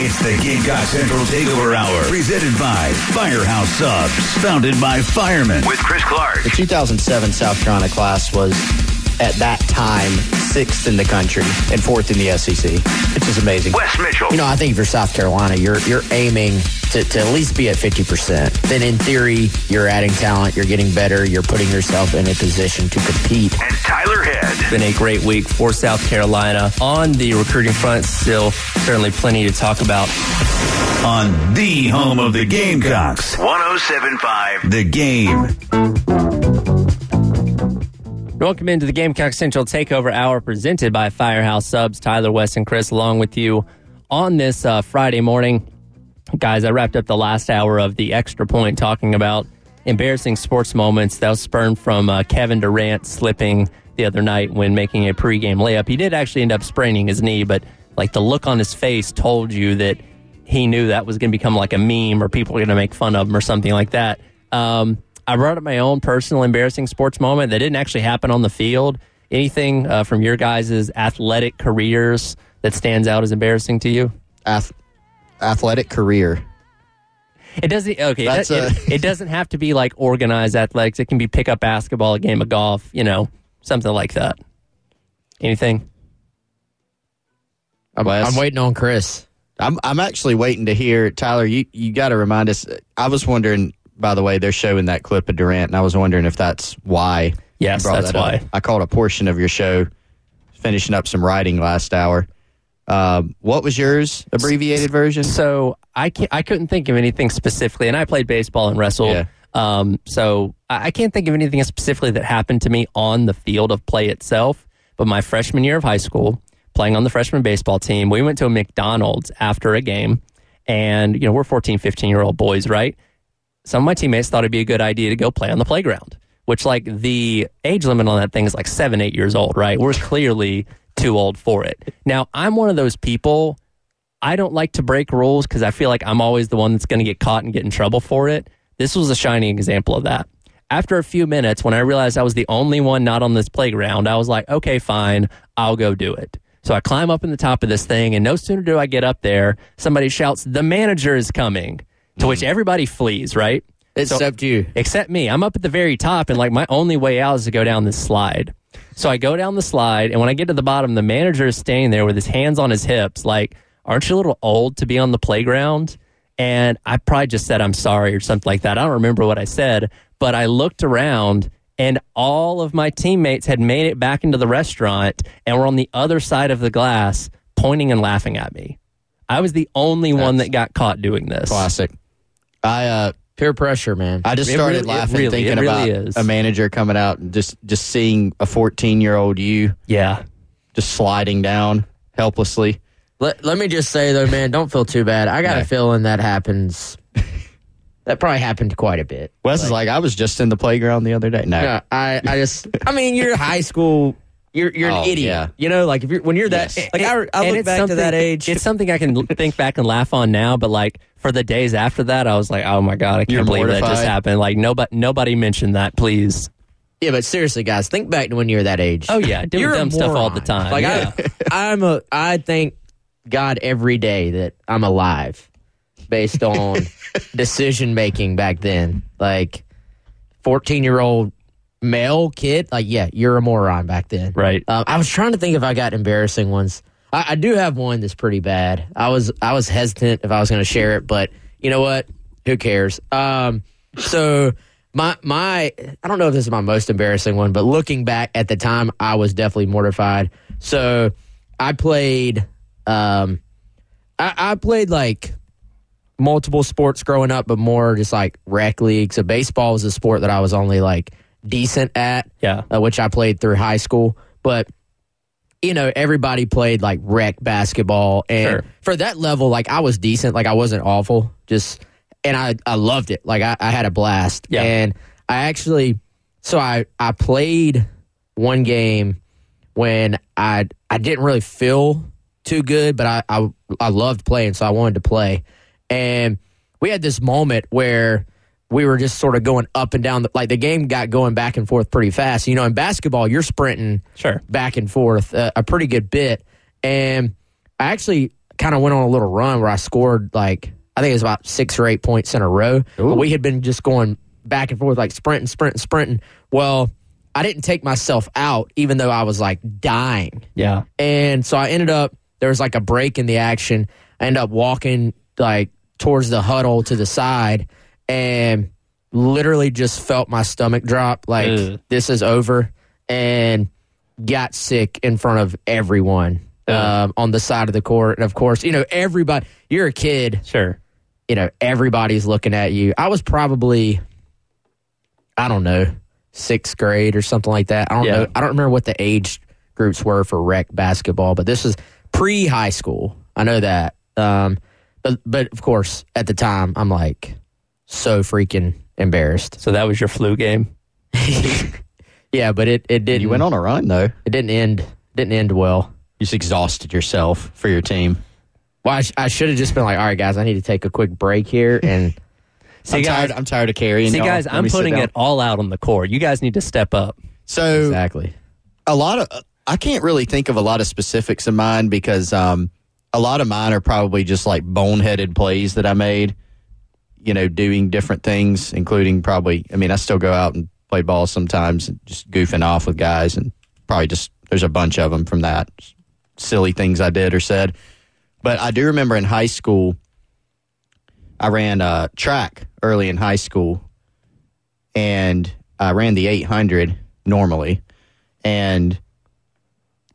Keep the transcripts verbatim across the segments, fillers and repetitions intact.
It's the Gamecock Central Takeover Hour, presented by Firehouse Subs, founded by firemen. With Chris Clark. The two thousand seven South Carolina class was, at that time, sixth in the country and fourth in the S E C, which is amazing. Wes Mitchell. You know, I think if you're South Carolina, you're you're aiming to, to at least be at fifty percent. Then in theory, you're adding talent, you're getting better, you're putting yourself in a position to compete. And Tyler Head. It's been a great week for South Carolina. On the recruiting front, still certainly plenty to talk about. On the home of the Gamecocks, one oh seven point five The Game. Welcome into the Gamecock Central Takeover Hour presented by Firehouse Subs. Tyler, West, and Chris along with you on this uh, Friday morning. Guys, I wrapped up the last hour of the Extra Point talking about embarrassing sports moments that was spurned from uh, Kevin Durant slipping the other night when making a pregame layup. He did actually end up spraining his knee, but like the look on his face told you that he knew that was going to become like a meme or people were going to make fun of him or something like that. Um I brought up my own personal embarrassing sports moment that didn't actually happen on the field. Anything uh, from your guys' athletic careers that stands out as embarrassing to you? Ath- athletic career. It doesn't. Okay, That's that, a- it, it doesn't have to be like organized athletics. It can be pick up basketball, a game of golf, you know, something like that. Anything? I'm, I'm waiting on Chris. I'm I'm actually waiting to hear Tyler. You you got to remind us. I was wondering. By the way, they're showing that clip of Durant, and I was wondering if that's why. Yes, that's that why. I caught a portion of your show, finishing up some writing last hour. Um, what was yours, abbreviated version? So I can't, I couldn't think of anything specifically, and I played baseball and wrestled. Yeah. Um, so I, I can't think of anything specifically that happened to me on the field of play itself. But my freshman year of high school, playing on the freshman baseball team, we went to a McDonald's after a game, and you know we're fourteen, fifteen-year-old boys, right? Some of my teammates thought it'd be a good idea to go play on the playground, which like the age limit on that thing is like seven, eight years old, right? We're clearly too old for it. Now, I'm one of those people, I don't like to break rules because I feel like I'm always the one that's going to get caught and get in trouble for it. This was a shining example of that. After a few minutes, when I realized I was the only one not on this playground, I was like, okay, fine, I'll go do it. So I climb up in the top of this thing, and no sooner do I get up there, somebody shouts, "The manager is coming." To which everybody flees, right? Except so, you. Except me. I'm up at the very top, and like my only way out is to go down this slide. So I go down the slide, and when I get to the bottom, the manager is standing there with his hands on his hips, like, aren't you a little old to be on the playground? And I probably just said I'm sorry or something like that. I don't remember what I said, but I looked around, and all of my teammates had made it back into the restaurant and were on the other side of the glass pointing and laughing at me. I was the only That's one that got caught doing this. Classic. I uh, peer pressure, man. I just started really, laughing, really, thinking really about is. a manager coming out and just, just seeing a fourteen-year-old you, yeah, just sliding down helplessly. Let Let me just say though, man, don't feel too bad. I got no. a feeling that happens. That probably happened quite a bit. Wes like, is like, I was just in the playground the other day. No, no I, I just, I mean, you're high school. You're you're oh, an idiot. Yeah. You know, like if you're when you're that yes. like I, I look back to that age. It's something I can think back and laugh on now, but like for the days after that, I was like, oh my god, I can't you're believe mortified. that just happened. Like nobody nobody mentioned that, please. Yeah, but seriously, guys, think back to when you were that age. Oh yeah, doing dumb stuff all the time. Like yeah. I, I'm a I thank God every day that I'm alive, based on decision making back then. Like fourteen-year-old. Male kid, like, yeah, you're a moron back then. Right. Um, I was trying to think if I got embarrassing ones. I, I do have one that's pretty bad. I was I was hesitant if I was going to share it, but you know what? Who cares? Um, so my, my, I don't know if this is my most embarrassing one, but looking back at the time, I was definitely mortified. So I played, um, I, I played like multiple sports growing up, but more just like rec league. So baseball was a sport that I was only like, decent at, yeah, uh, which I played through high school. But you know, everybody played like rec basketball. And sure. for that level, like I was decent. Like I wasn't awful. Just, and I, I loved it. Like I, I had a blast. Yeah. And I actually, so I, I played one game when I I didn't really feel too good, but I, I, I loved playing. So I wanted to play. And we had this moment where we were just sort of going up and down. The, like, the game got going back and forth pretty fast. You know, in basketball, you're sprinting sure. back and forth a, a pretty good bit. And I actually kind of went on a little run where I scored, like, I think it was about six or eight points in a row. Ooh. We had been just going back and forth, like, sprinting, sprinting, sprinting. Well, I didn't take myself out, even though I was, like, dying. Yeah. And so I ended up, there was, like, a break in the action. I ended up walking, like, towards the huddle to the side, and literally just felt my stomach drop, like, Ugh. this is over, and got sick in front of everyone um, on the side of the court. And, of course, you know, everybody, you're a kid. Sure. You know, everybody's looking at you. I was probably, I don't know, sixth grade or something like that. I don't yeah. know. I don't remember what the age groups were for rec basketball, but this was pre-high school. I know that. Um, but, but, of course, at the time, I'm like, so freaking embarrassed. So that was your flu game? Yeah, but it, it didn't. You went on a run, though. It didn't end Didn't end well. You just exhausted yourself for your team. Well, I, sh- I should have just been like, all right, guys, I need to take a quick break here. And see, I'm, guys, tired, I'm tired of carrying. See, y'all. guys, Let I'm putting it all out on the court. You guys need to step up. So exactly. A lot of I can't really think of a lot of specifics in mine because um, a lot of mine are probably just like boneheaded plays that I made. You know, doing different things, including probably, I mean, I still go out and play ball sometimes and just goofing off with guys, and probably just, there's a bunch of them from that, just silly things I did or said. But I do remember in high school, I ran uh, track early in high school, and I ran the eight hundred normally. And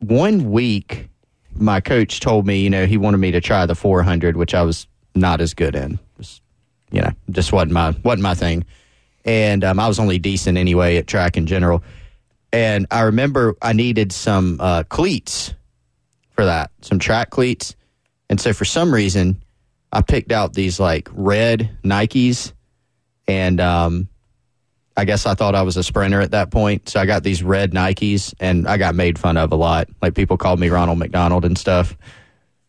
one week, my coach told me, you know, he wanted me to try the four hundred, which I was not as good in. You know, just wasn't my wasn't my thing. And um, I was only decent anyway at track in general. And I remember I needed some uh, cleats for that, some track cleats. And so for some reason, I picked out these, like, red Nikes. And um, I guess I thought I was a sprinter at that point. So I got these red Nikes, and I got made fun of a lot. Like, people called me Ronald McDonald and stuff.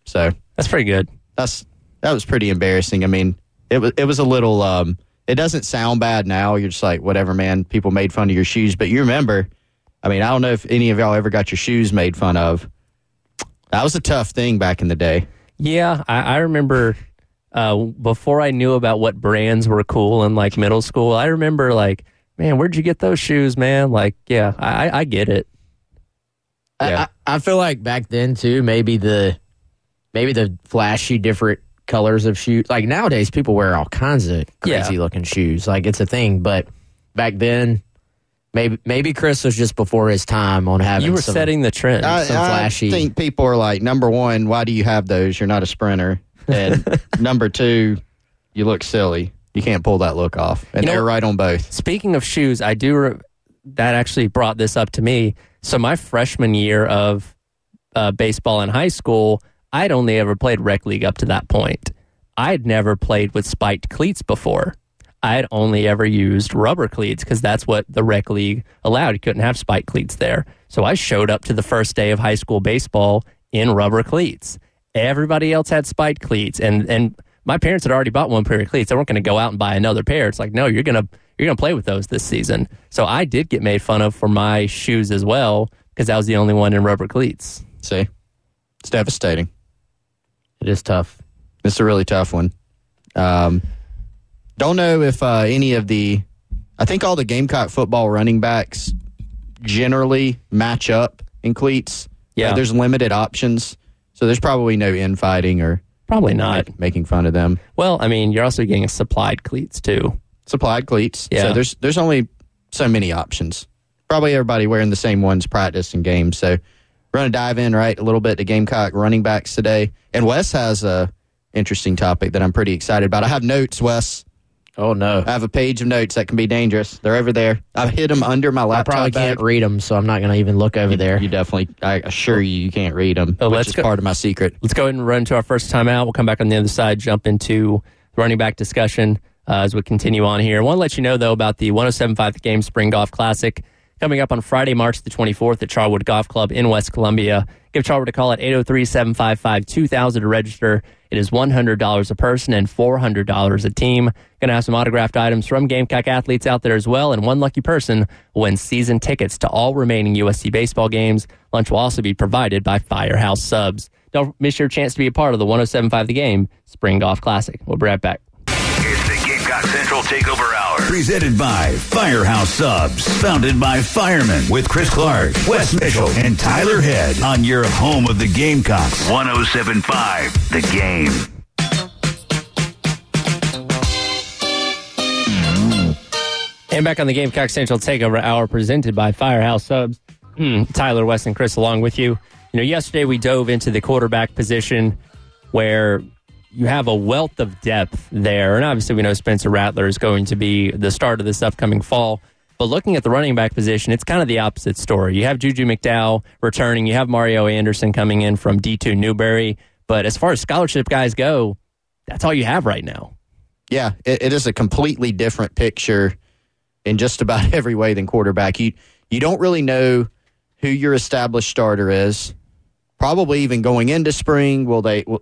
So that's pretty good. That's That was pretty embarrassing. I mean... It was it was a little, um, it doesn't sound bad now. You're just like, whatever, man, people made fun of your shoes. But you remember, I mean, I don't know if any of y'all ever got your shoes made fun of. That was a tough thing back in the day. Yeah, I, I remember uh, before I knew about what brands were cool in, like, middle school, I remember, like, man, where'd you get those shoes, man? Like, yeah, I, I get it. Yeah. I, I feel like back then, too, maybe the maybe the flashy different colors of shoes. Like, nowadays, people wear all kinds of crazy-looking yeah. shoes. Like, it's a thing. But back then, maybe maybe Chris was just before his time on having. You were some, setting the trend. I, some flashy. I think people are like, number one, why do you have those? You're not a sprinter. And number two, you look silly. You can't pull that look off. And you they're know, right on both. Speaking of shoes, I do. Re- that actually brought this up to me. So my freshman year of uh, baseball in high school, I'd only ever played rec league up to that point. I'd never played with spiked cleats before. I'd only ever used rubber cleats because that's what the rec league allowed. You couldn't have spiked cleats there. So I showed up to the first day of high school baseball in rubber cleats. Everybody else had spiked cleats, and and my parents had already bought one pair of cleats. They weren't going to go out and buy another pair. It's like, no, you're gonna you're gonna play with those this season. So I did get made fun of for my shoes as well because I was the only one in rubber cleats. See, it's devastating. It is tough. It's a really tough one. Um, don't know if uh, any of the... I think all the Gamecock football running backs generally match up in cleats. Yeah. Uh, there's limited options, so there's probably no infighting or... Probably not. Make, making fun of them. Well, I mean, you're also getting supplied cleats, too. Supplied cleats. Yeah. So there's, there's only so many options. Probably everybody wearing the same ones practice and games, so... We're going to dive in, right, a little bit to Gamecock running backs today. And Wes has an interesting topic that I'm pretty excited about. I have notes, Wes, Oh, no. I have a page of notes that can be dangerous. They're over there. I've hid them under my laptop. I probably can't bag. read them, so I'm not going to even look over you, there. You definitely, I assure you, you can't read them, so which let's is go, part of my secret. Let's go ahead and run to our first timeout. We'll come back on the other side, jump into running back discussion uh, as we continue on here. I want to let you know, though, about the one oh seven point five The Game Spring Golf Classic coming up on Friday, March the twenty-fourth at Charwood Golf Club in West Columbia. Give Charwood a call at eight oh three, seven five five, two thousand to register. It is one hundred dollars a person and four hundred dollars a team. Going to have some autographed items from Gamecock athletes out there as well, and one lucky person wins season tickets to all remaining U S C baseball games. Lunch will also be provided by Firehouse Subs. Don't miss your chance to be a part of the one oh seven point five The Game Spring Golf Classic. We'll be right back. It's the Gamecock Central Takeover Hour, presented by Firehouse Subs, founded by firemen, with Chris Clark, Wes Mitchell, and Tyler Head on your home of the Gamecocks. one oh seven point five The Game. And back on the Gamecock Central Takeover Hour, presented by Firehouse Subs. Tyler, West, and Chris along with you. You know, yesterday we dove into the quarterback position where you have a wealth of depth there. And obviously we know Spencer Rattler is going to be the start of this upcoming fall. But looking at the running back position, it's kind of the opposite story. You have Juju McDowell returning. You have Mario Anderson coming in from D two Newberry. But as far as scholarship guys go, that's all you have right now. Yeah, it, it is a completely different picture in just about every way than quarterback. You you don't really know who your established starter is. Probably even going into spring, will they will,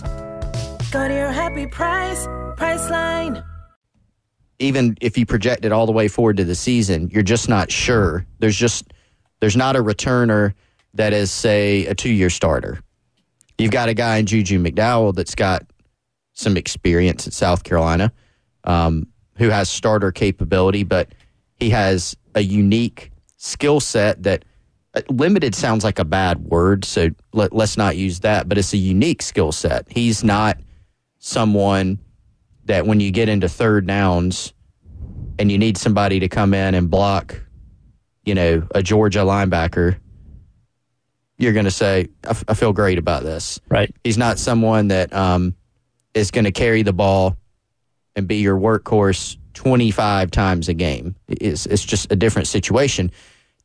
Go to your happy price, Priceline. Even if you project it all the way forward to the season, you're just not sure. There's just there's not a returner that is, say, a two-year starter. You've got a guy in Juju McDowell that's got some experience at South Carolina, um, who has starter capability, but he has a unique skill set that uh, limited sounds like a bad word, so let, let's not use that, but it's a unique skill set. He's not someone that when you get into third downs and you need somebody to come in and block, you know, a Georgia linebacker, you're going to say, I, f- I feel great about this. Right. He's not someone that um, is going to carry the ball and be your workhorse twenty-five times a game. It's, it's just a different situation.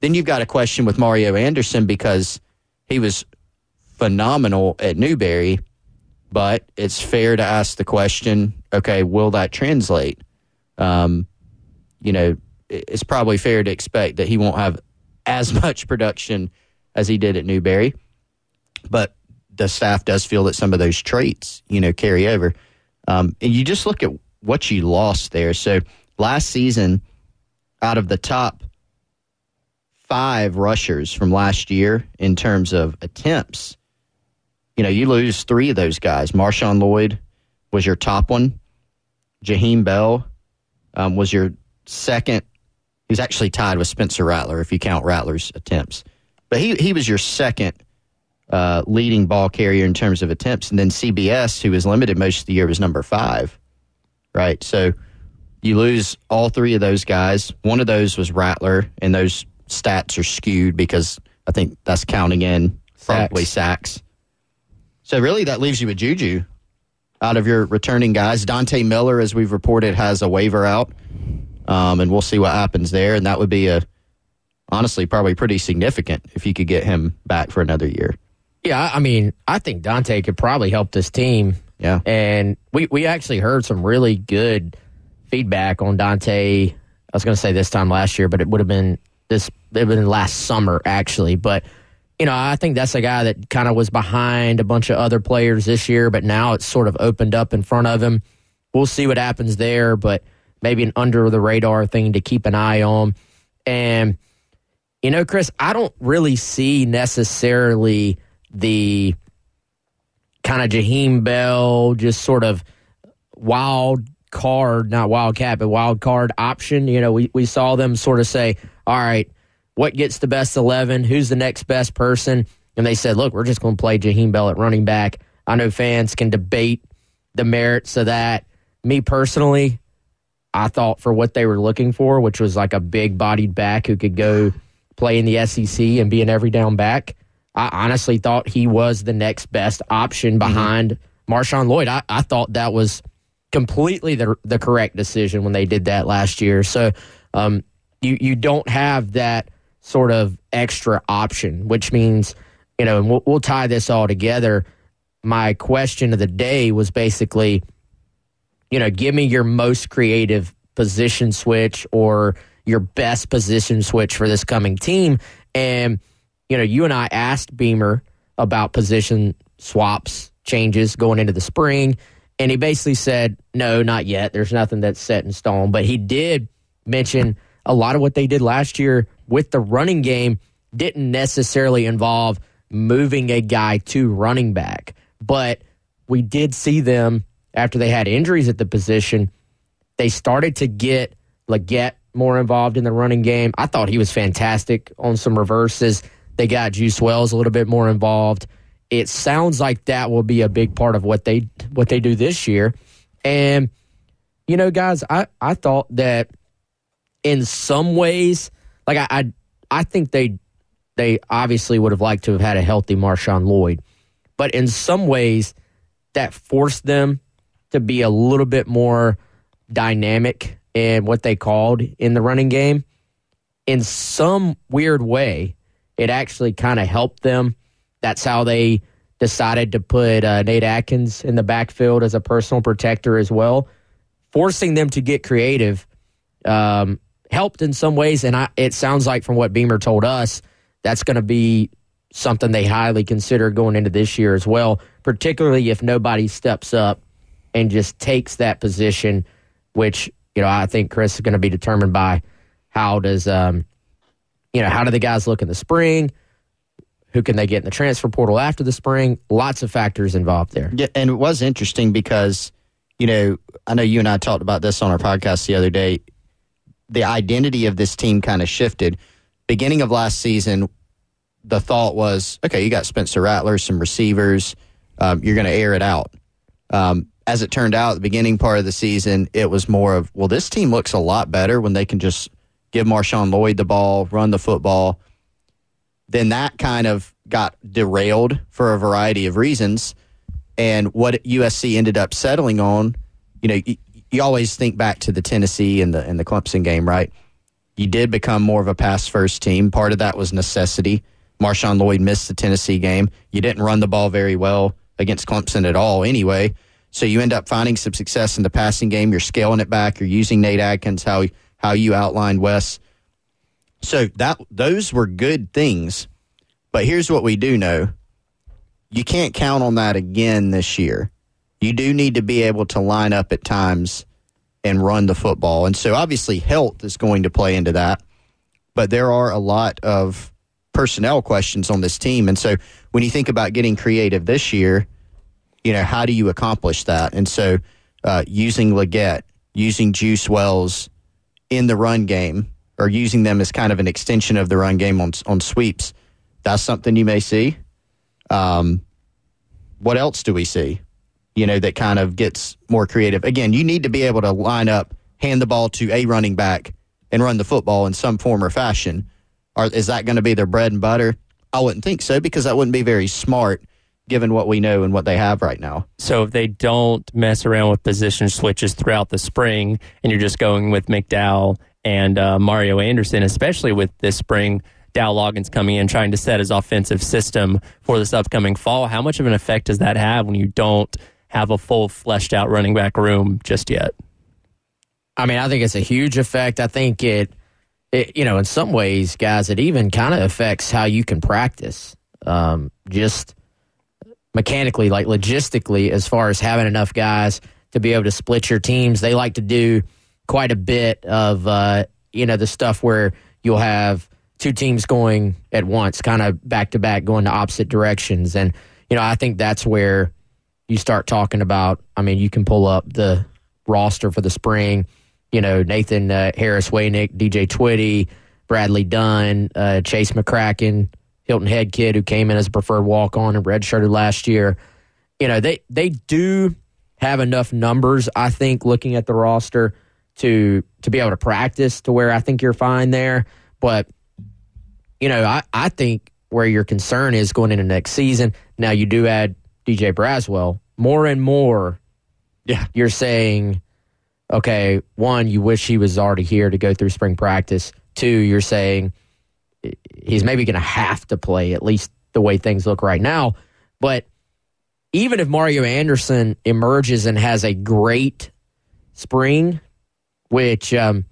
Then you've got a question with Mario Anderson because he was phenomenal at Newberry. But it's fair to ask the question, okay, will that translate? Um, you know, it's probably fair to expect that he won't have as much production as he did at Newberry. But the staff does feel that some of those traits, you know, carry over. Um, and you just look at what you lost there. So last season, out of the top five rushers from last year in terms of attempts, you know, you lose three of those guys. Marshawn Lloyd was your top one. Jaheim Bell um, was your second. He was actually tied with Spencer Rattler, if you count Rattler's attempts. But he, he was your second uh, leading ball carrier in terms of attempts. And then C B S, who was limited most of the year, was number five, right? So you lose all three of those guys. One of those was Rattler, and those stats are skewed because I think that's counting in probably sacks. sacks. So really that leaves you with Juju out of your returning guys. Dante Miller, as we've reported, has a waiver out, um, and we'll see what happens there. And that would be, a, honestly, probably pretty significant if you could get him back for another year. Yeah, I mean, I think Dante could probably help this team. Yeah. And we, we actually heard some really good feedback on Dante. I was going to say this time last year, but it would have been this. It would have been last summer, actually, but you know, I think that's a guy that kind of was behind a bunch of other players this year, but now it's sort of opened up in front of him. We'll see what happens there, but maybe an under-the-radar thing to keep an eye on. And, you know, Chris, I don't really see necessarily the kind of Jaheim Bell, just sort of wild card, not wildcat, but wild card option. You know, we, we saw them sort of say, all right, what gets the best eleven? Who's the next best person? And they said, look, we're just going to play Jaheim Bell at running back. I know fans can debate the merits of that. Me personally, I thought for what they were looking for, which was like a big-bodied back who could go play in the S E C and be an every-down back, I honestly thought he was the next best option behind mm-hmm. Marshawn Lloyd. I, I thought that was completely the the correct decision when they did that last year. So um, you, you don't have that sort of extra option, which means, you know, and we'll, we'll tie this all together. My question of the day was basically, you know, give me your most creative position switch or your best position switch for this coming team. And, you know, you and I asked Beamer about position swaps, changes going into the spring, and he basically said, no, not yet. There's nothing that's set in stone. But he did mention a lot of what they did last year with the running game didn't necessarily involve moving a guy to running back. But we did see them, after they had injuries at the position, they started to get Legette more involved in the running game. I thought he was fantastic on some reverses. They got Juice Wells a little bit more involved. It sounds like that will be a big part of what they what they do this year. And, you know, guys, I, I thought that in some ways, like I I, I think they they obviously would have liked to have had a healthy Marshawn Lloyd. But in some ways, that forced them to be a little bit more dynamic in what they called in the running game. In some weird way, it actually kind of helped them. That's how they decided to put uh, Nate Adkins in the backfield as a personal protector as well. Forcing them to get creative um, helped in some ways, and I, it sounds like from what Beamer told us, that's going to be something they highly consider going into this year as well, particularly if nobody steps up and just takes that position, which, you know, I think Chris is going to be determined by how does, um, you know, how do the guys look in the spring? Who can they get in the transfer portal after the spring? Lots of factors involved there. Yeah, and it was interesting because, you know, I know you and I talked about this on our podcast the other day. The identity of this team kind of shifted. Beginning of last season, the thought was, okay, you got Spencer Rattler, some receivers. Um, you're going to air it out. Um, As it turned out, the beginning part of the season, it was more of, well, this team looks a lot better when they can just give Marshawn Lloyd the ball, run the football. Then that kind of got derailed for a variety of reasons. And what U S C ended up settling on, you know, you, you always think back to the Tennessee and the and the Clemson game, right? You did become more of a pass-first team. Part of that was necessity. Marshawn Lloyd missed the Tennessee game. You didn't run the ball very well against Clemson at all anyway. So you end up finding some success in the passing game. You're scaling it back. You're using Nate Adkins, how how you outlined, Wes. So that those were good things. But here's what we do know. You can't count on that again this year. You do need to be able to line up at times and run the football. And so obviously health is going to play into that. But there are a lot of personnel questions on this team. And so when you think about getting creative this year, you know, how do you accomplish that? And so uh, using Legette, using Juice Wells in the run game, or using them as kind of an extension of the run game on on sweeps, that's something you may see. Um, what else do we see, you know, that kind of gets more creative? Again, you need to be able to line up, hand the ball to a running back, and run the football in some form or fashion. Or is that going to be their bread and butter? I wouldn't think so, because that wouldn't be very smart, given what we know and what they have right now. So if they don't mess around with position switches throughout the spring, and you're just going with McDowell and uh, Mario Anderson, especially with this spring, Dow Loggins coming in, trying to set his offensive system for this upcoming fall, how much of an effect does that have when you don't have a full fleshed-out running back room just yet? I mean, I think it's a huge effect. I think it, it you know, in some ways, guys, it even kind of affects how you can practice. Um, just... mechanically, like logistically, as far as having enough guys to be able to split your teams. They like to do quite a bit of, uh, you know, the stuff where you'll have two teams going at once, kind of back-to-back going to opposite directions. And, you know, I think that's where you start talking about, I mean, you can pull up the roster for the spring. You know, Nathan uh, Harris, Waynick, D J Twitty, Bradley Dunn, uh, Chase McCracken, Hilton Head kid who came in as a preferred walk-on and redshirted last year. You know, they, they do have enough numbers, I think, looking at the roster to to be able to practice to where I think you're fine there. But, you know, I, I think where your concern is going into next season, now you do add D J Braswell, more and more yeah. you're saying, okay, one, you wish he was already here to go through spring practice. Two, you're saying he's maybe going to have to play, at least the way things look right now. But even if Mario Anderson emerges and has a great spring, which um,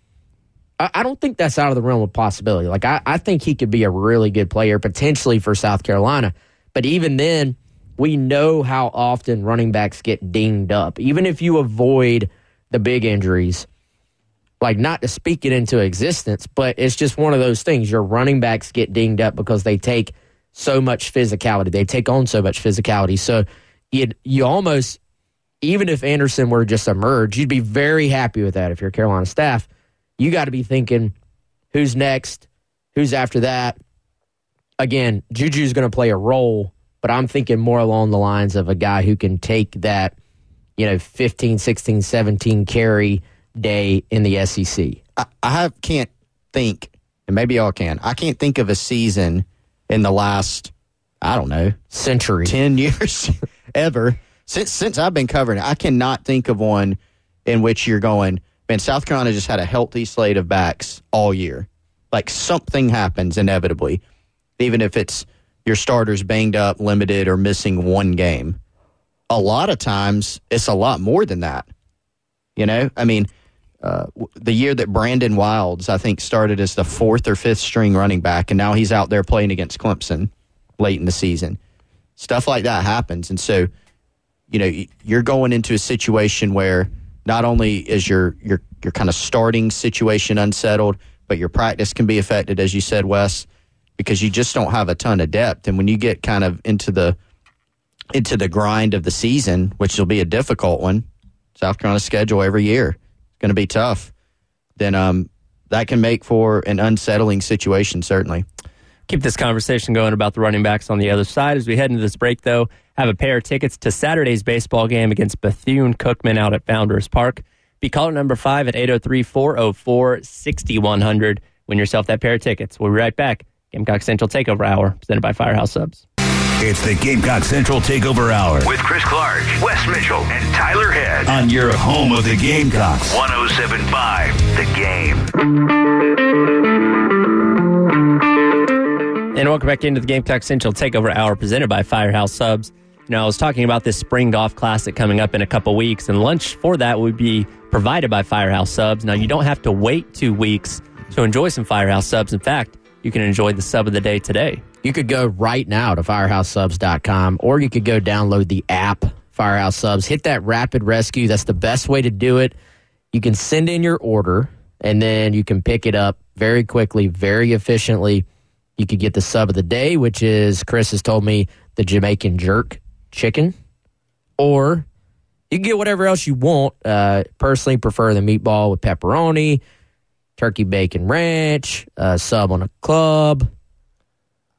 I, I don't think that's out of the realm of possibility. Like I, I think he could be a really good player potentially for South Carolina. But even then, we know how often running backs get dinged up. Even if you avoid the big injuries, like not to speak it into existence, but it's just one of those things. Your running backs get dinged up because they take so much physicality. They take on so much physicality. So you you almost, even if Anderson were to just emerge, you'd be very happy with that if you're Carolina staff. You got to be thinking, who's next? Who's after that? Again, Juju's going to play a role, but I'm thinking more along the lines of a guy who can take that, you know, fifteen, sixteen, seventeen carry day in the S E C. I, I have, can't think, and maybe y'all can, I can't think of a season in the last, I don't know, century, ten years ever. Since since I've been covering it, I cannot think of one in which you're going, man, South Carolina just had a healthy slate of backs all year. Like something happens inevitably, even if it's your starters banged up, limited, or missing one game. A lot of times, it's a lot more than that. You know, I mean, uh, the year that Brandon Wilds, I think, started as the fourth or fifth string running back, and now he's out there playing against Clemson late in the season. Stuff like that happens, and so, you know, you're going into a situation where not only is your your your kind of starting situation unsettled, but your practice can be affected, as you said, Wes, because you just don't have a ton of depth. And when you get kind of into the into the grind of the season, which will be a difficult one, South Carolina's schedule every year, it's going to be tough. Then um, that can make for an unsettling situation, certainly. Keep this conversation going about the running backs on the other side. As we head into this break, though, have a pair of tickets to Saturday's baseball game against Bethune-Cookman out at Founders Park. Be caller number five at eight oh three, four oh four, six one zero zero. Win yourself that pair of tickets. We'll be right back. Gamecock Central Takeover Hour, presented by Firehouse Subs. It's the Gamecock Central Takeover Hour with Chris Clark, Wes Mitchell, and Tyler Head on your home of the Gamecocks. one oh seven point five The Game. And welcome back into the Gamecock Central Takeover Hour presented by Firehouse Subs. You know, I was talking about this spring golf classic coming up in a couple weeks, and lunch for that would be provided by Firehouse Subs. Now, you don't have to wait two weeks to enjoy some Firehouse Subs. In fact, you can enjoy the sub of the day today. You could go right now to firehouse subs dot com, or you could go download the app, Firehouse Subs. Hit that rapid rescue. That's the best way to do it. You can send in your order, and then you can pick it up very quickly, very efficiently. You could get the sub of the day, which is, Chris has told me, the Jamaican jerk chicken. Or you can get whatever else you want. Uh, personally, prefer the meatball with pepperoni, turkey bacon ranch, uh, sub on a club.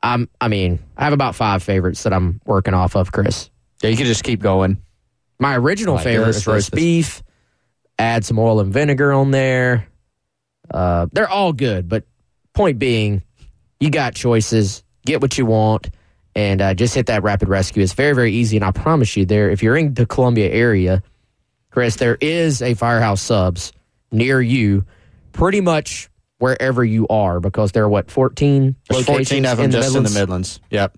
I'm, I mean, I have about five favorites that I'm working off of, Chris. Yeah, you can just keep going. My original like favorite is roast this. beef. Add some oil and vinegar on there. Uh, they're all good, but point being, you got choices. Get what you want, and uh, just hit that rapid rescue. It's very, very easy, and I promise you, there, if you're in the Columbia area, Chris, there is a Firehouse Subs near you, pretty much wherever you are, because there are, what, fourteen There's locations fourteen of them in the just Midlands? in the Midlands. Yep.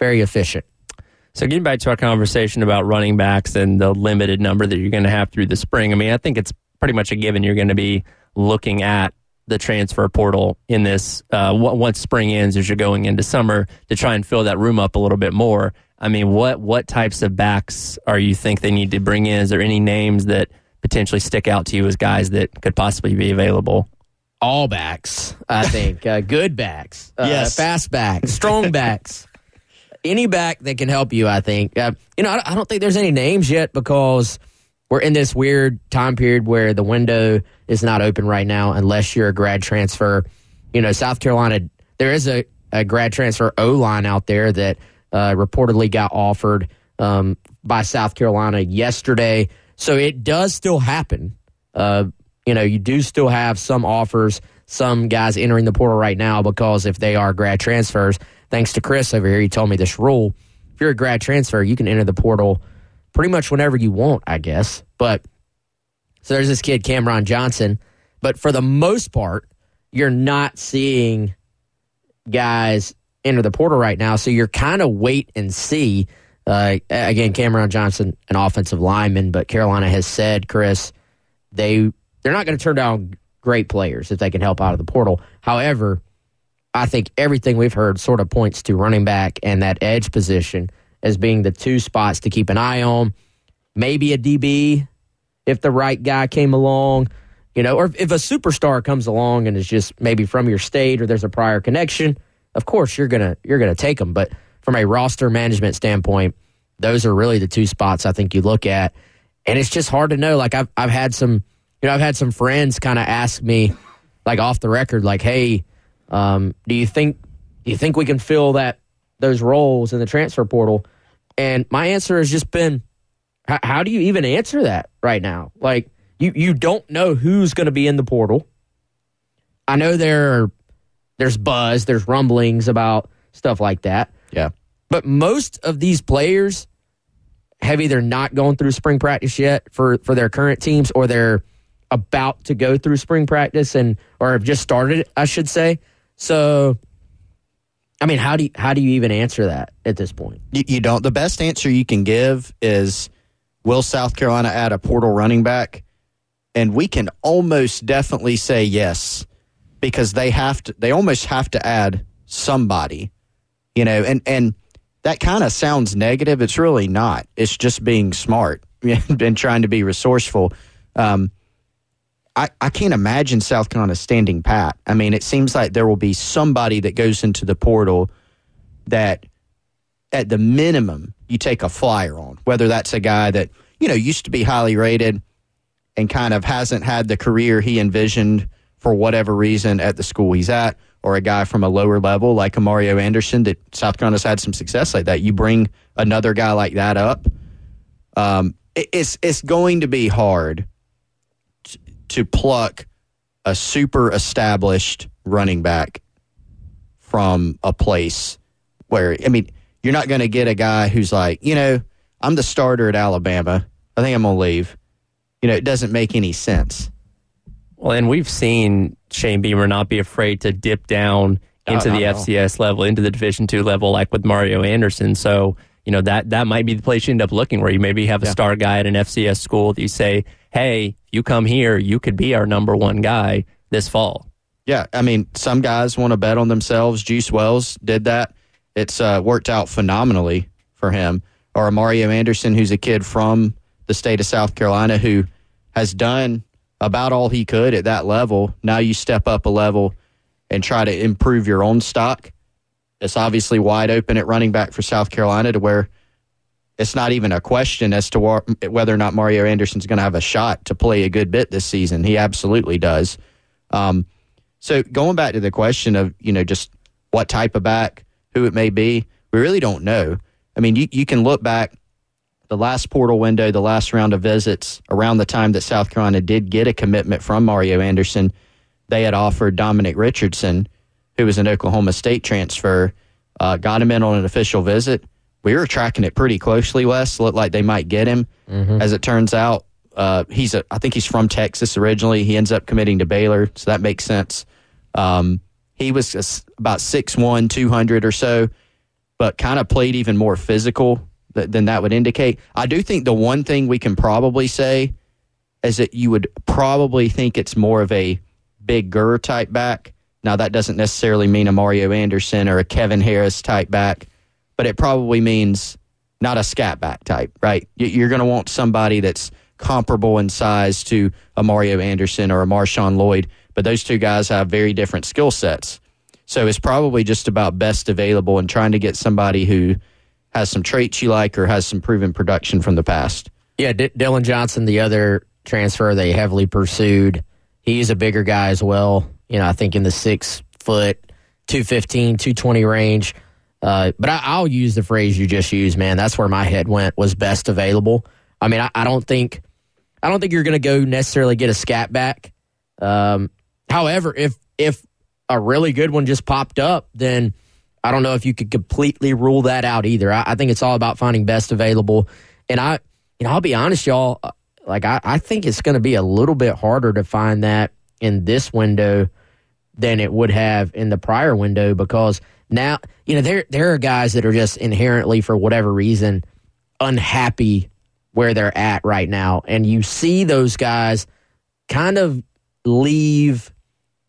Very efficient. So getting back to our conversation about running backs and the limited number that you're going to have through the spring, I mean, I think it's pretty much a given you're going to be looking at the transfer portal in this uh, once spring ends as you're going into summer to try and fill that room up a little bit more. I mean, what what types of backs are you think they need to bring in? Is there any names that potentially stick out to you as guys that could possibly be available? All backs, I think. uh, good backs, uh, yes. Fast backs, strong backs. Any back that can help you, I think. Uh, you know, I, I don't think there's any names yet because we're in this weird time period where the window is not open right now unless you're a grad transfer. You know, South Carolina, there is a, a grad transfer O-line out there that uh, reportedly got offered um, by South Carolina yesterday. So it does still happen. Uh, you know, you do still have some offers, some guys entering the portal right now because if they are grad transfers, thanks to Chris over here, he told me this rule. If you're a grad transfer, you can enter the portal pretty much whenever you want, I guess. But so there's this kid, Cameron Johnson. But for the most part, you're not seeing guys enter the portal right now. So you're kind of wait and see. Uh, again, Cameron Johnson, an offensive lineman, but Carolina has said, Chris, they, they're not going to turn down great players if they can help out of the portal. However, I think everything we've heard sort of points to running back and that edge position as being the two spots to keep an eye on. Maybe a D B if the right guy came along, you know, or if a superstar comes along and is just maybe from your state or there's a prior connection, of course you're going to you're going to take them. But from a roster management standpoint, those are really the two spots I think you look at. And it's just hard to know. Like I've I've had some, you know, I've had some friends kind of ask me, like off the record, like, hey, um, do you think do you think we can fill that those roles in the transfer portal? And my answer has just been, how, how do you even answer that right now? Like you you don't know who's going to be in the portal. I know there are, there's buzz, there's rumblings about stuff like that. Yeah. But most of these players have either not gone through spring practice yet for, for their current teams, or they're about to go through spring practice and or have just started it, I should say. So, I mean, how do you, how do you even answer that at this point? You, you don't. The best answer you can give is, will South Carolina add a portal running back? And we can almost definitely say yes, because they have to. They almost have to add somebody. You know, and, and that kind of sounds negative. It's really not. It's just being smart and trying to be resourceful. Um, I, I can't imagine South Carolina standing pat. I mean, it seems like there will be somebody that goes into the portal that at the minimum you take a flyer on, whether that's a guy that, you know, used to be highly rated and kind of hasn't had the career he envisioned for whatever reason at the school he's at, or a guy from a lower level like a Mario Anderson that South Carolina's had some success like that. You bring another guy like that up. Um, it, it's it's going to be hard t- to pluck a super established running back from a place where, I mean, you're not going to get a guy who's like, you know, I'm the starter at Alabama. I think I'm going to leave. You know, it doesn't make any sense. Well, and we've seen Shane Beamer not be afraid to dip down into no, the F C S all. level, into the Division two level, like with Mario Anderson. So, you know, that that might be the place you end up looking, where you maybe have a yeah. star guy at an F C S school that you say, hey, you come here, you could be our number one guy this fall. Yeah, I mean, some guys want to bet on themselves. Juice Wells did that. It's uh, worked out phenomenally for him. Or Mario Anderson, who's a kid from the state of South Carolina who has done about all he could at that level. Now you step up a level and try to improve your own stock. It's obviously wide open at running back for South Carolina to where it's not even a question as to whether or not Mario Anderson's going to have a shot to play a good bit this season. He absolutely does. Um, so going back to the question of, you know, just what type of back, who it may be, we really don't know. I mean, you, you can look back the last portal window, the last round of visits, around the time that South Carolina did get a commitment from Mario Anderson, they had offered Dominic Richardson, who was an Oklahoma State transfer, uh, got him in on an official visit. We were tracking it pretty closely, Wes. Looked like they might get him. Mm-hmm. As it turns out, uh, he's a, I think he's from Texas originally. He ends up committing to Baylor, so that makes sense. Um, he was about six one, two hundred or so, but kind of played even more physical th- than that would indicate. I do think the one thing we can probably say is that you would probably think it's more of a bigger type back. Now, that doesn't necessarily mean a Mario Anderson or a Kevin Harris type back, but it probably means not a scat back type, right? You're going to want somebody that's comparable in size to a Mario Anderson or a Marshawn Lloyd, but those two guys have very different skill sets. So it's probably just about best available and trying to get somebody who has some traits you like or has some proven production from the past. Yeah, D- Dylan Johnson, the other transfer they heavily pursued, he's a bigger guy as well. You know, I think in the six foot, two fifteen, two twenty range. Uh, but I, I'll use the phrase you just used, man. That's where my head went, was best available. I mean, I, I don't think I don't think you're going to go necessarily get a scat back. Um, however, if if a really good one just popped up, then I don't know if you could completely rule that out either. I, I think it's all about finding best available. And I, you know, I'll be honest, y'all. Like I, I think it's going to be a little bit harder to find that in this window than it would have in the prior window, because now, you know, there there are guys that are just inherently, for whatever reason, unhappy where they're at right now. And you see those guys kind of leave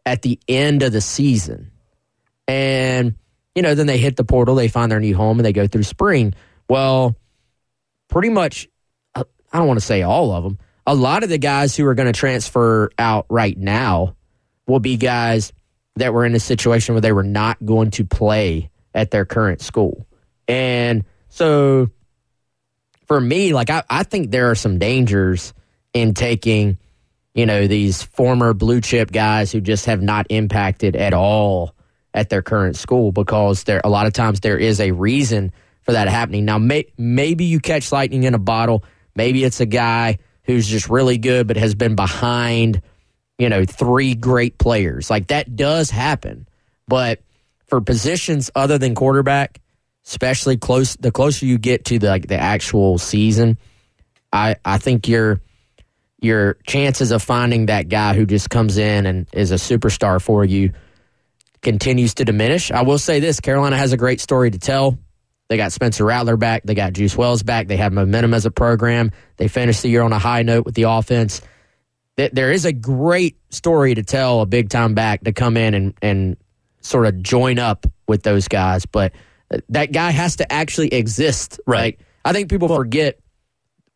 at the end of the season. And, you know, then they hit the portal, they find their new home, and they go through spring. Well, pretty much, I don't want to say all of them, a lot of the guys who are going to transfer out right now will be guys that were in a situation where they were not going to play at their current school. And so for me, like I, I think there are some dangers in taking, you know, these former blue chip guys who just have not impacted at all at their current school, because there a lot of times there is a reason for that happening. Now, may, maybe you catch lightning in a bottle. Maybe it's a guy who's just really good but has been behind, you know, three great players. Like, that does happen. But for positions other than quarterback, especially close, the closer you get to the, like, the actual season, I I think your your chances of finding that guy who just comes in and is a superstar for you continues to diminish. I will say this, Carolina has a great story to tell. They got Spencer Rattler back. They got Juice Wells back. They have momentum as a program. They finished the year on a high note with the offense. There is a great story to tell a big-time back to come in and, and sort of join up with those guys. But that guy has to actually exist, right? Like, I think people well, forget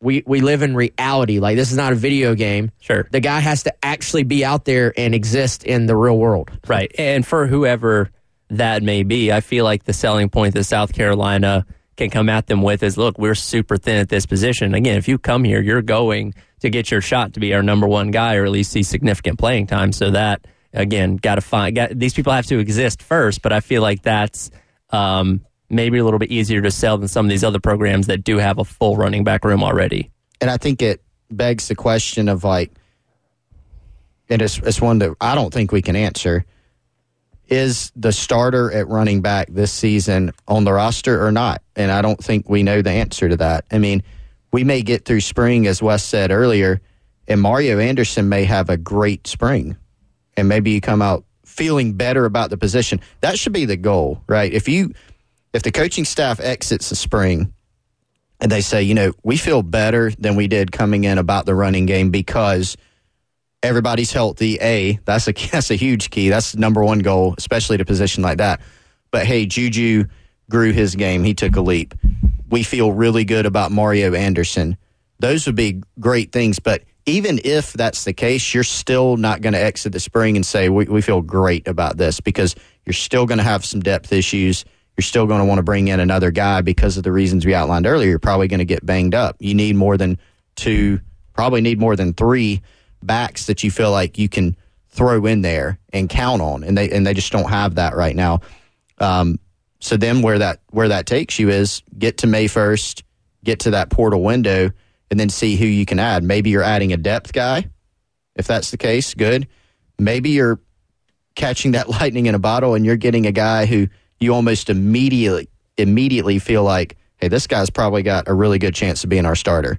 we, we live in reality. Like, this is not a video game. Sure. The guy has to actually be out there and exist in the real world. Right. And for whoever that may be, I feel like the selling point that South Carolina can come at them with is, look, we're super thin at this position. Again, if you come here, you're going to get your shot to be our number one guy, or at least see significant playing time. So that, again, got to find got, these people have to exist first. But I feel like that's um, maybe a little bit easier to sell than some of these other programs that do have a full running back room already. And I think it begs the question of, like, and it's, it's one that I don't think we can answer. Is the starter at running back this season on the roster or not? And I don't think we know the answer to that. I mean, we may get through spring, as Wes said earlier, and Mario Anderson may have a great spring. And maybe you come out feeling better about the position. That should be the goal, right? If you, if the coaching staff exits the spring and they say, you know, we feel better than we did coming in about the running game because everybody's healthy. A, that's a that's a huge key. That's the number one goal, especially at a position like that. But, hey, Juju grew his game. He took a leap. We feel really good about Mario Anderson. Those would be great things. But even if that's the case, you're still not going to exit the spring and say, we, we feel great about this, because you're still going to have some depth issues. You're still going to want to bring in another guy because of the reasons we outlined earlier. You're probably going to get banged up. You need more than two, probably need more than three backs that you feel like you can throw in there and count on, and they and they just don't have that right now. Um, so then where that where that takes you is get to May first, get to that portal window, and then see who you can add. Maybe you're adding a depth guy. If that's the case, good. Maybe you're catching that lightning in a bottle and you're getting a guy who you almost immediately immediately feel like, hey, this guy's probably got a really good chance of being our starter.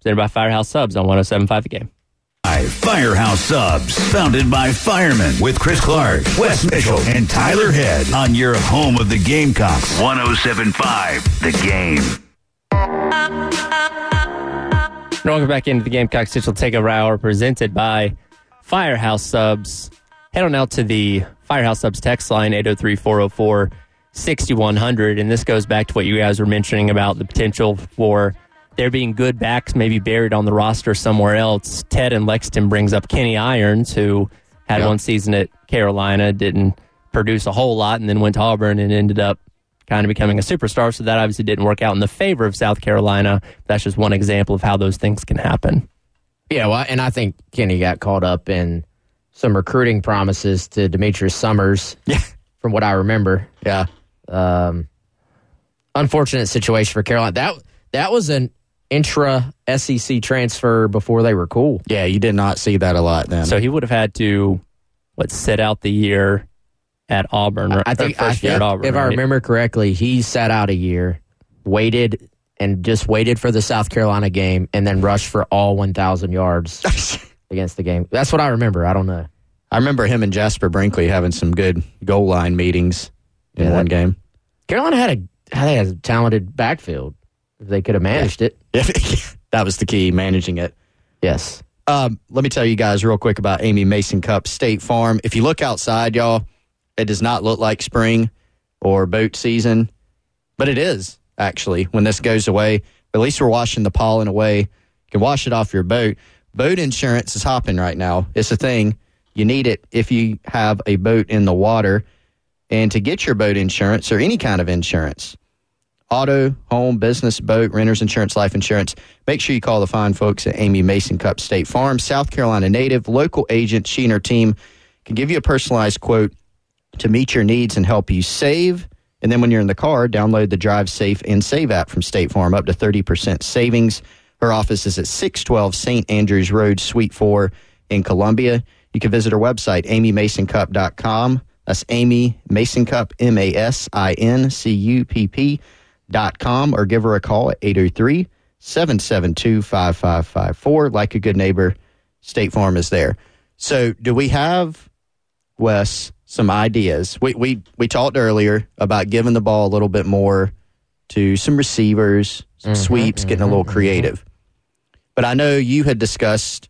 presented by Firehouse Subs on one oh seven point five The Game. Firehouse Subs, founded by firemen, with Chris Clark, Wes Mitchell, and Tyler Head on your home of the Gamecocks. one oh seven point five The Game. Welcome back into the Gamecock Central Takeover Hour, presented by Firehouse Subs. Head on out to the Firehouse Subs text line, eight oh three, four oh four, sixty-one hundred. And this goes back to what you guys were mentioning about the potential for there being good backs maybe buried on the roster somewhere else. Ted and Lexington brings up Kenny Irons, who had yep. one season at Carolina, didn't produce a whole lot, and then went to Auburn and ended up kind of becoming a superstar. So that obviously didn't work out in the favor of South Carolina. That's just one example of how those things can happen. Yeah, well, and I think Kenny got caught up in some recruiting promises to Demetrius Summers, yeah. from what I remember. Yeah. Um, unfortunate situation for Carolina. That, that was an intra-S E C transfer before they were cool. Yeah, you did not see that a lot then. So he would have had to, what, sit out the year at Auburn. Or, I think, or first I, year I, at Auburn, if right? I remember correctly, he sat out a year, waited, and just waited for the South Carolina game, and then rushed for all one thousand yards against the game. That's what I remember. I don't know. I remember him and Jasper Brinkley having some good goal line meetings in yeah, one that, game. Carolina had a, they had a talented backfield. If they could have managed yeah. it. That was the key, managing it. Yes. Um, let me tell you guys real quick about Amy Mason Cup State Farm. If you look outside, y'all, it does not look like spring or boat season, but it is, actually, when this goes away. At least we're washing the pollen away. You can wash it off your boat. Boat insurance is hopping right now. It's a thing. You need it if you have a boat in the water. And to get your boat insurance or any kind of insurance, auto, home, business, boat, renter's insurance, life insurance. Make sure you call the fine folks at Amy Mason Cup State Farm. South Carolina native, local agent. She and her team can give you a personalized quote to meet your needs and help you save. And then when you're in the car, download the Drive Safe and Save app from State Farm. Up to thirty percent savings. Her office is at six twelve Saint Andrews Road, Suite four in Columbia. You can visit her website, amy mason cup dot com. That's Amy Mason Cup, M A S I N C U P P. Dot com, or give her a call at eight oh three, seven seven two, five five five four. Like a good neighbor, State Farm is there. So do we have, Wes, some ideas? We we we talked earlier about giving the ball a little bit more to some receivers, some mm-hmm, sweeps, mm-hmm, getting a little creative. Mm-hmm. But I know you had discussed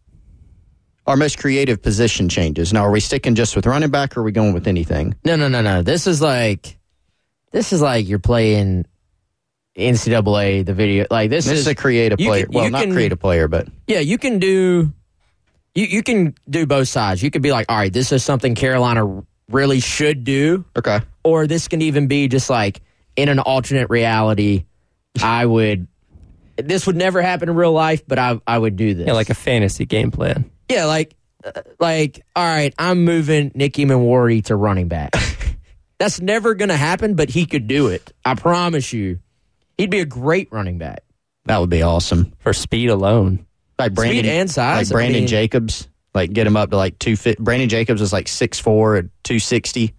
our most creative position changes. Now, are we sticking just with running back, or are we going with anything? No, no, no, no. This is like, this is like you're playing N C double A, the video. Like this, this is, is a creative player. Can, well, not can, creative player, but yeah, you can do. You you can do both sides. You could be like, all right, this is something Carolina really should do. Okay. Or this can even be just like in an alternate reality. I would. This would never happen in real life, but I I would do this. Yeah, like a fantasy game plan. Yeah, like like all right, I'm moving Nick Emmanwori to running back. That's never gonna happen, but he could do it. I promise you. He'd be a great running back. That would be awesome. For speed alone. Like Brandon, speed and size. Like Brandon I mean, Jacobs. Like get him up to like two fit. Brandon Jacobs was like six four at two sixty.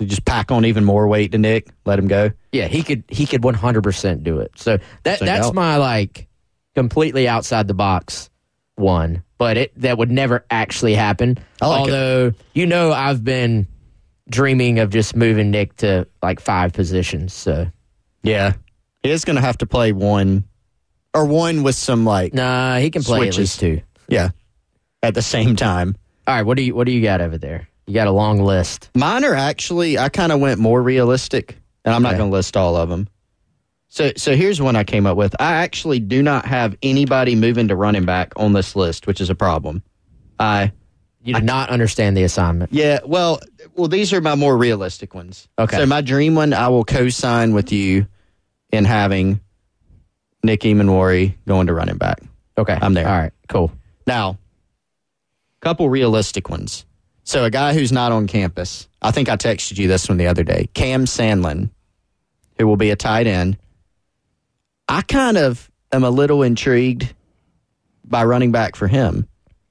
So just pack on even more weight to Nick. Let him go. Yeah, he could he could one hundred percent do it. So that so that's no. my like completely outside the box one. But it that would never actually happen. Like Although, it. you know, I've been dreaming of just moving Nick to like five positions. So yeah. He is going to have to play one, or one with some like nah. He can play switches. At least two. Yeah, at the same time. All right, what do you what do you got over there? You got a long list. Mine are actually I kind of went more realistic, and I'm okay. not going to list all of them. So so here's one I came up with. I actually do not have anybody moving to running back on this list, which is a problem. I you do I, not understand the assignment. Yeah, well, well, these are my more realistic ones. Okay, so my dream one I will co-sign with you. In having Nick Emmanwori going to running back. Okay. I'm there. All right, cool. Now, a couple realistic ones. So a guy who's not on campus. I think I texted you this one the other day. Cam Sandlin, who will be a tight end. I kind of am a little intrigued by running back for him.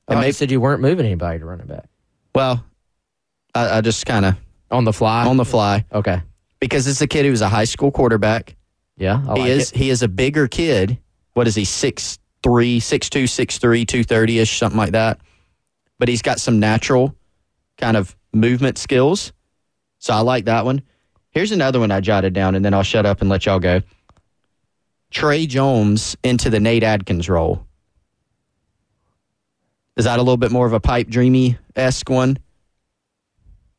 Oh, and they said you weren't moving anybody to running back. Well, I, I just kind of... On the fly? On the fly. Okay. Because it's a kid who was a high school quarterback. Yeah, I he like is. It. He is a bigger kid. What is he, six three, six two, six three, two thirty-ish, something like that. But he's got some natural kind of movement skills. So I like that one. Here's another one I jotted down, and then I'll shut up and let y'all go. Trey Jones into the Nate Adkins role. Is that a little bit more of a pipe dreamy-esque one?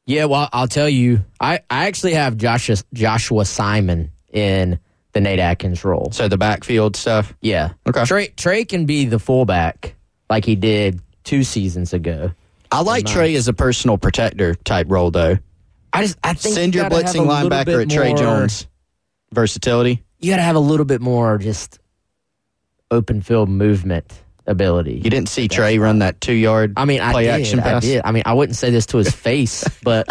Yeah, well, I'll tell you. I, I actually have Joshua, Joshua Simon in the Nate Adkins role. So the backfield stuff? Yeah. Okay. Trey, Trey can be the fullback like he did two seasons ago. I like my, Trey as a personal protector type role, though. I just I think Send you your blitzing linebacker at Trey Jones. Versatility. You got to have a little bit more just open field movement ability. You didn't see Trey run that two-yard I mean, I play did, action pass? I did. I mean, I wouldn't say this to his face, but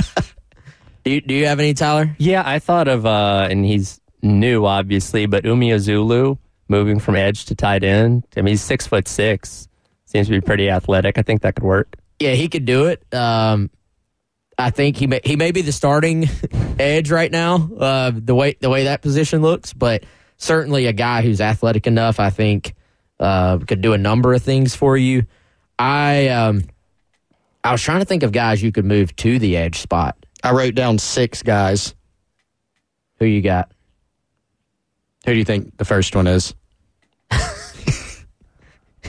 do, you, do you have any, Tyler? Yeah, I thought of, uh, and he's... new, obviously, but Umi Azulu moving from edge to tight end. I mean, he's six foot six. Seems to be pretty athletic. I think that could work. Yeah, he could do it. Um, I think he may, he may be the starting edge right now. Uh, the way the way that position looks, but certainly a guy who's athletic enough, I think, uh, could do a number of things for you. I um, I was trying to think of guys you could move to the edge spot. I wrote down six guys. Who you got? Who do you think the first one is?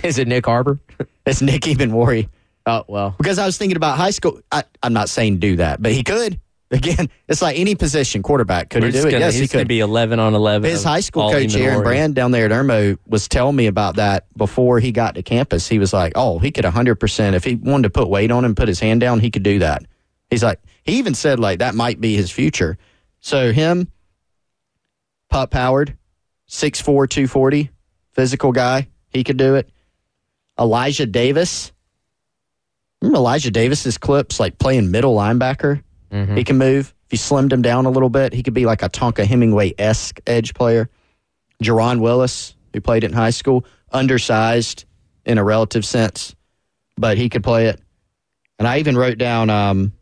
Is it Nick Harbor? It's Nick Emmanwori. Oh, well. Because I was thinking about high school. I, I'm not saying do that, but he could. Again, it's like any position quarterback. Could We're he do gonna, it? Yes, he could. He's going to be eleven on eleven. His high school coach, Aaron Brand, down there at Irmo, was telling me about that before he got to campus. He was like, oh, he could one hundred percent. If he wanted to put weight on him, put his hand down, he could do that. He's like, he even said, like, that might be his future. So him, Pup Howard. six four, two forty, physical guy. He could do it. Elijah Davis. Remember Elijah Davis's clips, like playing middle linebacker? Mm-hmm. He can move. If you slimmed him down a little bit, he could be like a Tonka Hemingway-esque edge player. Jerron Willis, who played it in high school, undersized in a relative sense, but he could play it. And I even wrote down um,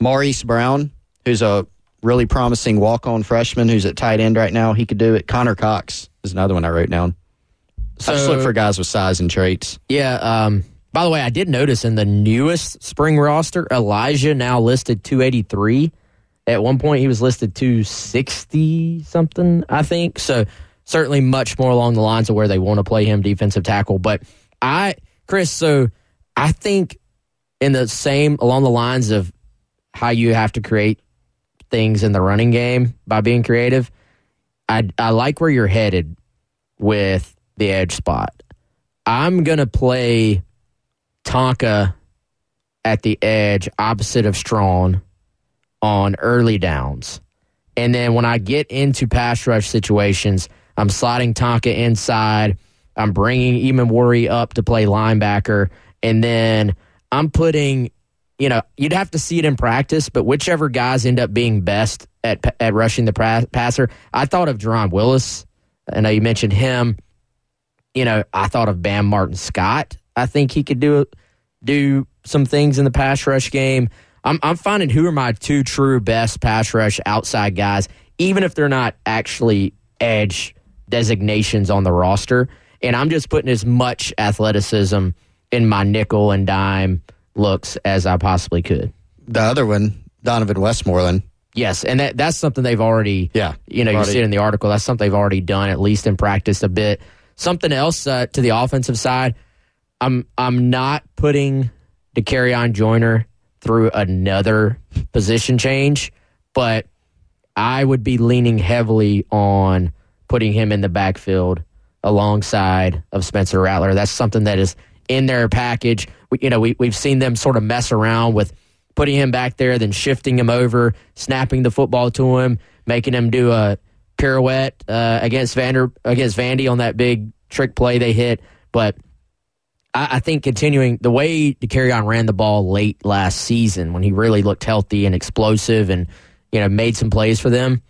Maurice Brown, who's a really promising walk-on freshman who's at tight end right now. He could do it. Connor Cox is another one I wrote down. So, I just look for guys with size and traits. Yeah. Um, by the way, I did notice in the newest spring roster, Elijah now listed two eighty-three. At one point, he was listed two sixty-something, I think. So certainly much more along the lines of where they want to play him, defensive tackle. But I, Chris, so I think in the same, along the lines of how you have to create things in the running game by being creative. I, I like where you're headed with the edge spot. I'm going to play Tonka at the edge opposite of Strawn on early downs. And then when I get into pass rush situations, I'm sliding Tonka inside. I'm bringing Emmanwori up to play linebacker. And then I'm putting... You know, you'd have to see it in practice, but whichever guys end up being best at at rushing the pra- passer. I thought of Jerron Willis. I know you mentioned him. You know, I thought of Bam Martin Scott. I think he could do do some things in the pass rush game. I'm I'm finding who are my two true best pass rush outside guys, even if they're not actually edge designations on the roster. And I'm just putting as much athleticism in my nickel and dime looks as I possibly could. The other one, Donovan Westmoreland. Yes, and that that's something they've already, yeah, you know, already. You see it in the article. That's something they've already done, at least in practice a bit. Something else uh, to the offensive side, I'm I'm not putting DeCarrion Joyner through another position change, but I would be leaning heavily on putting him in the backfield alongside of Spencer Rattler. That's something that is in their package. We, you know, we, we've seen them sort of mess around with putting him back there, then shifting him over, snapping the football to him, making him do a pirouette uh, against Vander against Vandy on that big trick play they hit. But I, I think continuing the way DeCarrion ran the ball late last season when he really looked healthy and explosive and, you know, made some plays for them,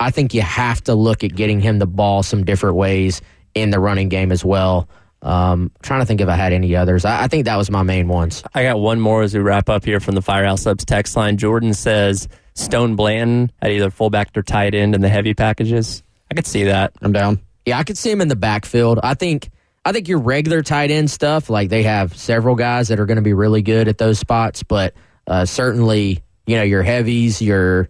I think you have to look at getting him the ball some different ways in the running game as well. Um, trying to think if I had any others. I, I think that was my main ones. I got one more as we wrap up here from the Firehouse Subs text line. Jordan says Stone Blanton at either fullback or tight end in the heavy packages. I could see that. I'm down. Yeah, I could see him in the backfield. I think I think your regular tight end stuff, like they have several guys that are going to be really good at those spots, but uh, certainly, you know, your heavies, your,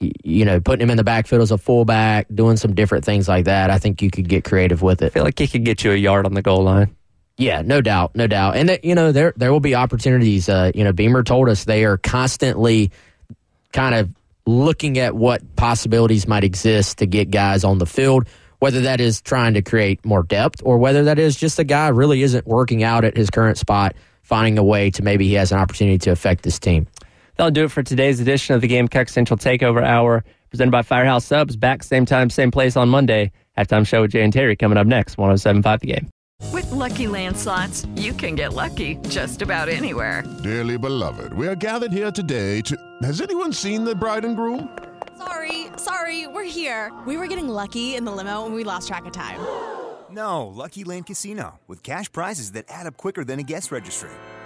you know, putting him in the backfield as a fullback, doing some different things like that, I think you could get creative with it. I feel like he could get you a yard on the goal line. Yeah, no doubt, no doubt. And, that, you know, there there will be opportunities. Uh, you know, Beamer told us they are constantly kind of looking at what possibilities might exist to get guys on the field, whether that is trying to create more depth or whether that is just a guy really isn't working out at his current spot, finding a way to maybe he has an opportunity to affect this team. That'll do it for today's edition of the Gamecock Central Takeover Hour, presented by Firehouse Subs. Back same time, same place on Monday. Halftime show with Jay and Terry coming up next. one oh seven point five The Game. With Lucky Land Slots, you can get lucky just about anywhere. Dearly beloved, we are gathered here today to... Has anyone seen the bride and groom? Sorry, sorry, we're here. We were getting lucky in the limo and we lost track of time. No, Lucky Land Casino, with cash prizes that add up quicker than a guest registry.